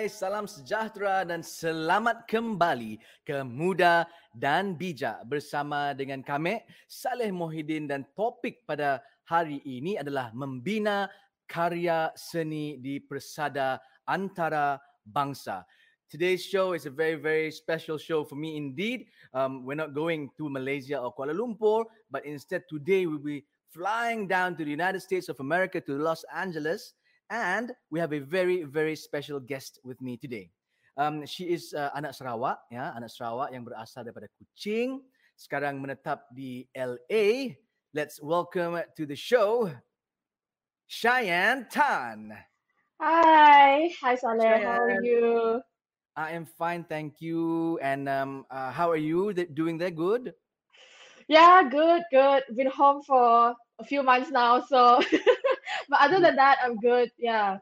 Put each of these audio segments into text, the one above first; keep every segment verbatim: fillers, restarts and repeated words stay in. guys, salam sejahtera dan selamat kembali ke Muda dan Bijak bersama dengan kami Saleh Mohidin, dan topik pada hari ini adalah membina karya seni di persada antarabangsa. Today's show is a very, very special show for me indeed. Um, we're not going to Malaysia or Kuala Lumpur, but instead today we'll be flying down to the United States of America, to Los Angeles. And we have a very, very special guest with me today. Um, she is uh, anak Sarawak, ya, anak Sarawak yang berasal daripada Kuching, sekarang menetap di L A. Let's welcome to the show, Cheyenne Tan. Hi, hi Saleh, Cheyenne. How are you? I am fine, thank you. And um, uh, how are you doing there? Good? Yeah, good, good. Been home for a few months now, so... But other than that, I'm good. Yeah.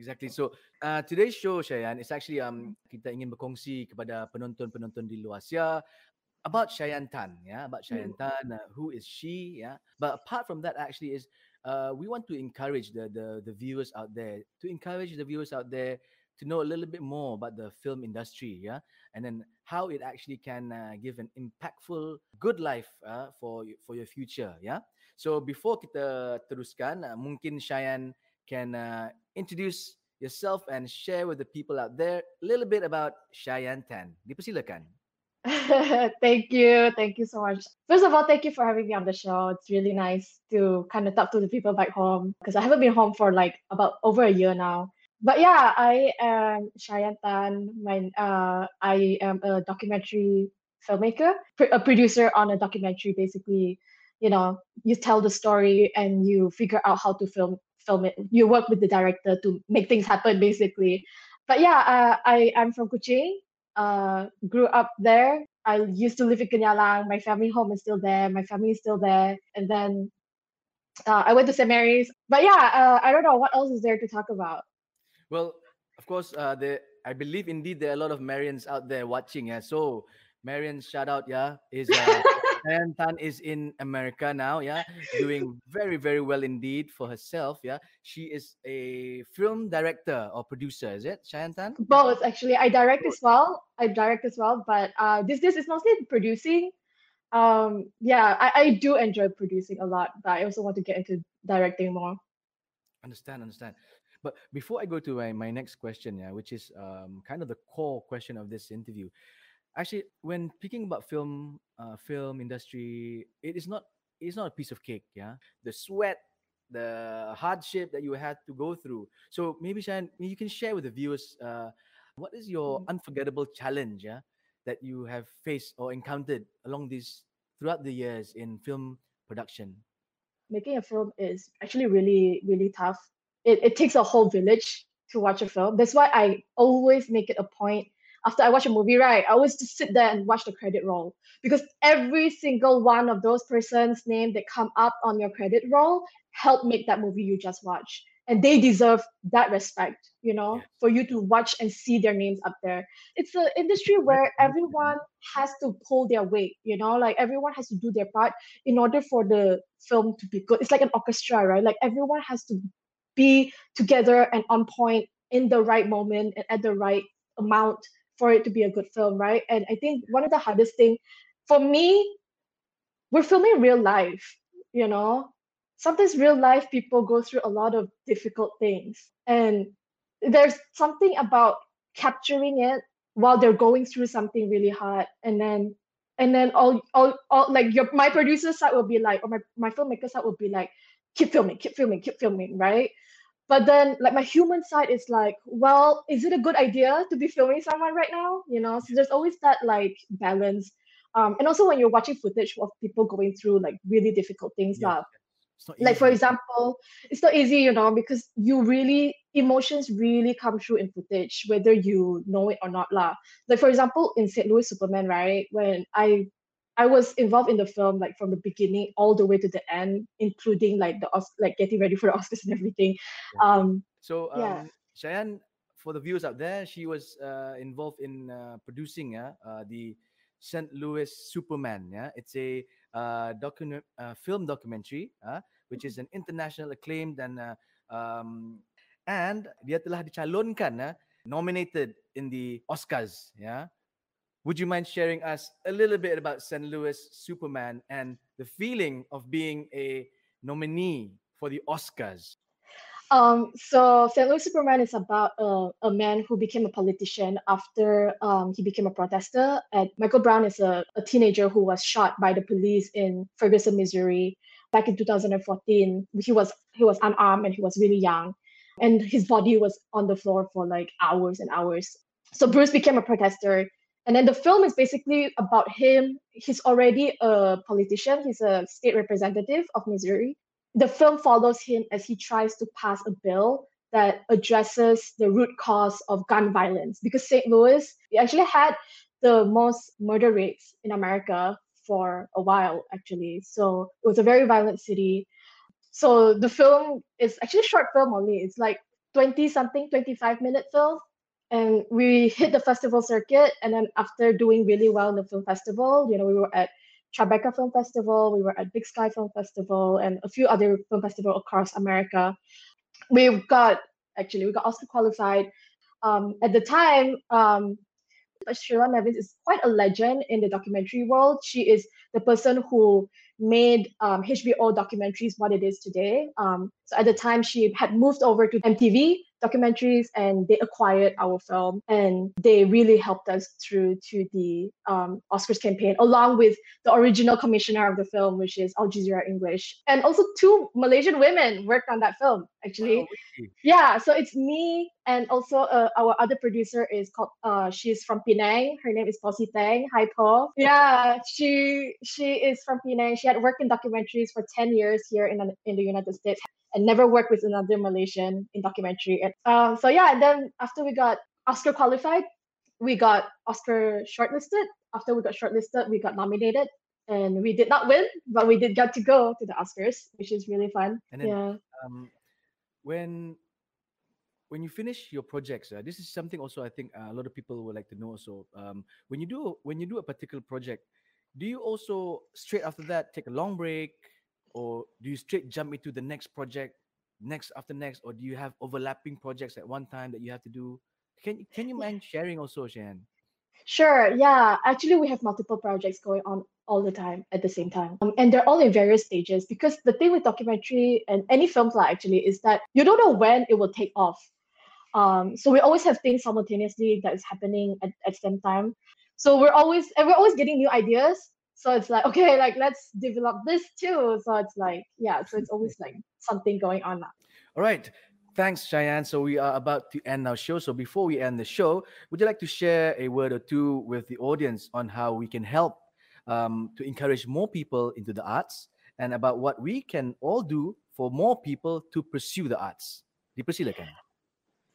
Exactly. So uh, today's show, Cheyenne, is actually um kita ingin berkongsi kepada penonton-penonton di luar Asia about Cheyenne Tan. Yeah, about Cheyenne mm. Tan. Uh, who is she? Yeah. But apart from that, actually, is uh, we want to encourage the the the viewers out there to encourage the viewers out there to know a little bit more about the film industry. Yeah, and then how it actually can uh, give an impactful, good life uh, for for your future. Yeah. So before kita teruskan, uh, mungkin Cheyenne can uh, introduce yourself and share with the people out there a little bit about Cheyenne Tan. Dipersilakan. Thank you. Thank you so much. First of all, thank you for having me on the show. It's really nice to kind of talk to the people back home because I haven't been home for like about over a year now. But yeah, I am Cheyenne Tan. My, uh, I am a documentary filmmaker, a producer on a documentary basically. You know, you tell the story and you figure out how to film film it. You work with the director to make things happen, basically. But yeah, uh, I, I'm from Kuching, uh, grew up there. I used to live in Kenyalang. My family home is still there. My family is still there. And then uh, I went to Saint Mary's. But yeah, uh, I don't know what else is there to talk about. Well, of course, uh, there, I believe indeed there are a lot of Marians out there watching. Yeah? So Marians, shout out, yeah, is... Uh... Cheyenne Tan is in America now, yeah, doing very, very well indeed for herself, yeah. She is a film director or producer, is it, Cheyenne Tan? Both, actually. I direct Both. as well. I direct as well, but uh, this this is mostly producing. Um, yeah, I, I do enjoy producing a lot, but I also want to get into directing more. Understand, understand. But before I go to my, my next question, yeah, which is um, kind of the core question of this interview. Actually, when speaking about film, uh, film industry, it is not it's not a piece of cake, yeah. The sweat, the hardship that you had to go through. So maybe Cheyenne, you can share with the viewers uh, what is your unforgettable challenge, yeah, that you have faced or encountered along these throughout the years in film production. Making a film is actually really, really tough. It it takes a whole village to watch a film. That's why I always make it a point. After I watch a movie, right, I always just sit there and watch the credit roll because every single one of those persons' name that come up on your credit roll helped make that movie you just watched. And they deserve that respect, you know, yes. For you to watch and see their names up there. It's an industry where everyone has to pull their weight, you know, like everyone has to do their part in order for the film to be good. It's like an orchestra, right? Like everyone has to be together and on point in the right moment and at the right amount for it to be a good film, right? And I think one of the hardest thing for me, we're filming real life, you know? Sometimes real life people go through a lot of difficult things. And there's something about capturing it while they're going through something really hard. And then and then all all all like your my producer side will be like, or my, my filmmaker side will be like, keep filming, keep filming, keep filming, right? But then like my human side is like, well, is it a good idea to be filming someone right now? You know, so there's always that like balance. Um, and also when you're watching footage of people going through like really difficult things. Yeah. Like, for example, it's not easy, you know, because you really, emotions really come through in footage, whether you know it or not. lah. Like, for example, in Saint Louis Superman, right? When I, I was involved in the film, like from the beginning all the way to the end, including like the like getting ready for the Oscars and everything. Yeah. Um, so, um, yeah. Cheyenne, for the viewers out there, she was uh, involved in uh, producing uh, uh, the Saint Louis Superman. Yeah, it's a uh, docu uh, film documentary, uh, which is an international acclaimed and uh, um, and dia telah dicalonkan uh, nominated in the Oscars. Yeah. Would you mind sharing us a little bit about Saint Louis Superman and the feeling of being a nominee for the Oscars? Um, so Saint Louis Superman is about uh, a man who became a politician after um, he became a protester. And Michael Brown is a, a teenager who was shot by the police in Ferguson, Missouri, back in two thousand fourteen. He was he was unarmed and he was really young, and his body was on the floor for like hours and hours. So Bruce became a protester, and then the film is basically about him. He's already a politician. He's a state representative of Missouri. The film follows him as he tries to pass a bill that addresses the root cause of gun violence, because Saint Louis, we actually had the most murder rates in America for a while, actually. So it was a very violent city. So the film is actually a short film only. It's like twenty something, twenty-five minute film. And we hit the festival circuit. And then after doing really well in the film festival, you know, we were at Tribeca Film Festival, we were at Big Sky Film Festival, and a few other film festivals across America. We got, actually, we got Oscar qualified. Um, at the time, um, Sheila Nevins is quite a legend in the documentary world. She is the person who made um, H B O documentaries what it is today. Um, so at the time, she had moved over to M T V documentaries, and they acquired our film, and they really helped us through to the um, Oscars campaign, along with the original commissioner of the film, which is Al Jazeera English. And also two Malaysian women worked on that film, actually. Oh, really? Yeah, so it's me, and also uh, our other producer is called, uh, she's from Penang. Her name is Poh Si Teng. Hi, Poh. Yeah, she she is from Penang. She had worked in documentaries for ten years here in, in the United States, and never worked with another Malaysian in documentary. And, um, so yeah, and then after we got Oscar qualified, we got Oscar shortlisted. After we got shortlisted, we got nominated, and we did not win, but we did get to go to the Oscars, which is really fun. And then, yeah. Um, when when you finish your projects, uh, this is something also I think a lot of people would like to know. So um, when you do when you do a particular project, do you also straight after that take a long break? Or do you straight jump into the next project, next after next? Or do you have overlapping projects at one time that you have to do? Can, can you mind sharing also, Cheyenne? Sure, yeah. Actually, we have multiple projects going on all the time at the same time. Um, and they're all in various stages, because the thing with documentary and any film plot actually is that you don't know when it will take off. Um, so we always have things simultaneously that is happening at, at the same time. So we're always, and we're always getting new ideas. So it's like, okay, like let's develop this too. So it's like, yeah, so it's always like something going on now. All right. Thanks, Cheyenne. So we are about to end our show. So before we end the show, would you like to share a word or two with the audience on how we can help um, to encourage more people into the arts, and about what we can all do for more people to pursue the arts? Dipersilakan.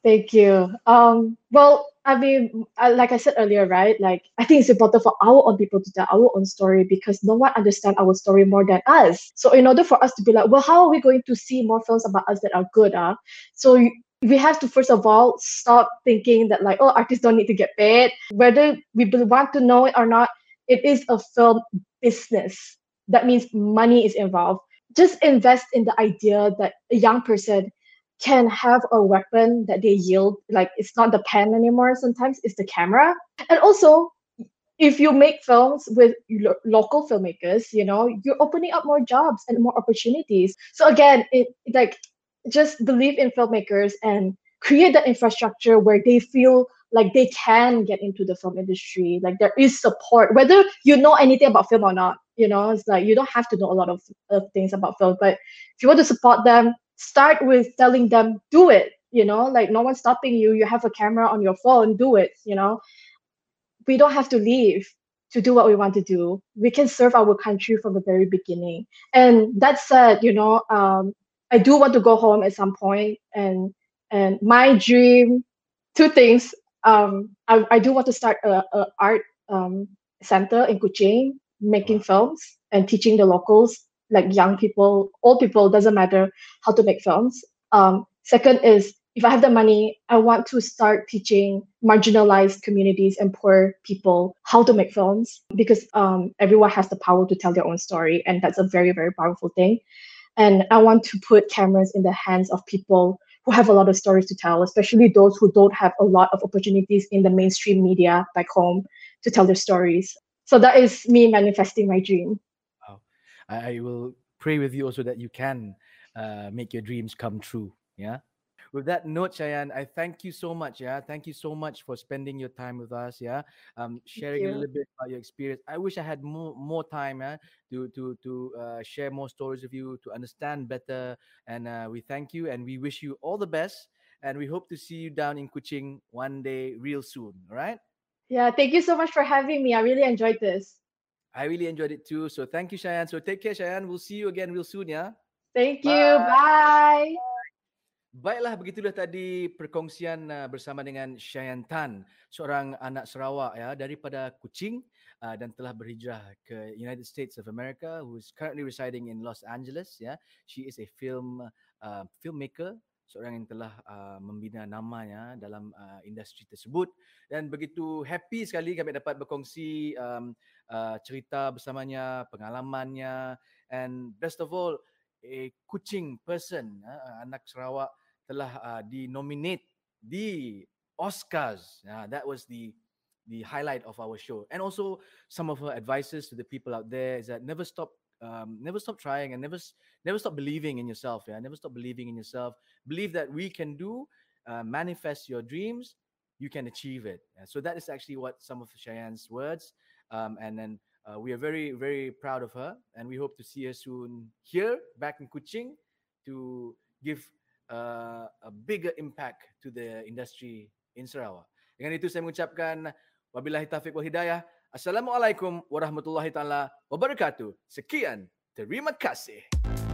Thank you. Um, well, I mean, like I said earlier, right? Like, I think it's important for our own people to tell our own story, because no one understands our story more than us. So in order for us to be like, well, how are we going to see more films about us that are good? Huh? So we have to, first of all, stop thinking that like, oh, artists don't need to get paid. Whether we want to know it or not, it is a film business. That means money is involved. Just invest in the idea that a young person can have a weapon that they yield. Like, it's not the pen anymore. Sometimes it's the camera. And also, if you make films with lo local filmmakers, you know, you're opening up more jobs and more opportunities. So again, it like just believe in filmmakers and create that infrastructure where they feel like they can get into the film industry. Like, there is support, whether you know anything about film or not. You know, it's like you don't have to know a lot of, of things about film, but if you want to support them, start with telling them, do it, you know, like no one's stopping you. You have a camera on your phone, do it, you know. We don't have to leave to do what we want to do. We can serve our country from the very beginning. And that said, you know, um, I do want to go home at some point. And and my dream, two things, um, I, I do want to start a, a art um, center in Kuching, making films and teaching the locals, like young people, old people, doesn't matter, how to make films. Um, second is, if I have the money, I want to start teaching marginalized communities and poor people how to make films, because um, everyone has the power to tell their own story. And that's a very, very powerful thing. And I want to put cameras in the hands of people who have a lot of stories to tell, especially those who don't have a lot of opportunities in the mainstream media back home to tell their stories. So that is me manifesting my dream. Wow. I will pray with you also that you can uh, make your dreams come true. Yeah. With that note, Cheyenne, I thank you so much. Yeah, thank you so much for spending your time with us. Yeah, um, sharing a little bit about your experience. I wish I had more more time. Yeah, to to to uh, share more stories of you, to understand better. And uh, we thank you, and we wish you all the best. And we hope to see you down in Kuching one day, real soon. All right? Yeah. Thank you so much for having me. I really enjoyed this. I really enjoyed it too. So thank you, Cheyenne. So take care, Cheyenne. We'll see you again real soon. Yeah. Thank you. Bye. Bye. Baiklah, begitulah tadi perkongsian uh, bersama dengan Cheyenne Tan, seorang anak Sarawak ya daripada Kuching uh, dan telah berhijrah ke United States of America, who is currently residing in Los Angeles. Ya, yeah. She is a film uh, filmmaker, seorang yang telah uh, membina namanya dalam uh, industri tersebut, dan begitu happy sekali kami dapat berkongsi um, uh, cerita bersamanya, pengalamannya, and best of all, a Kuching person, uh, anak Sarawak, telah uh, dinominate the Oscars. Uh, that was the the highlight of our show. And also some of her advices to the people out there is that never stop um, never stop trying and never never stop believing in yourself. Yeah, never stop believing in yourself. Believe that we can do, uh, manifest your dreams, you can achieve it. Yeah, so that is actually what some of Cheyenne's words. Um, and then uh, we are very, very proud of her, and we hope to see her soon here back in Kuching to give Uh, a bigger impact to the industry in Sarawak. Dengan itu saya mengucapkan wabillahi taufiq wal hidayah. Assalamualaikum warahmatullahi taala wabarakatuh. Sekian, terima kasih.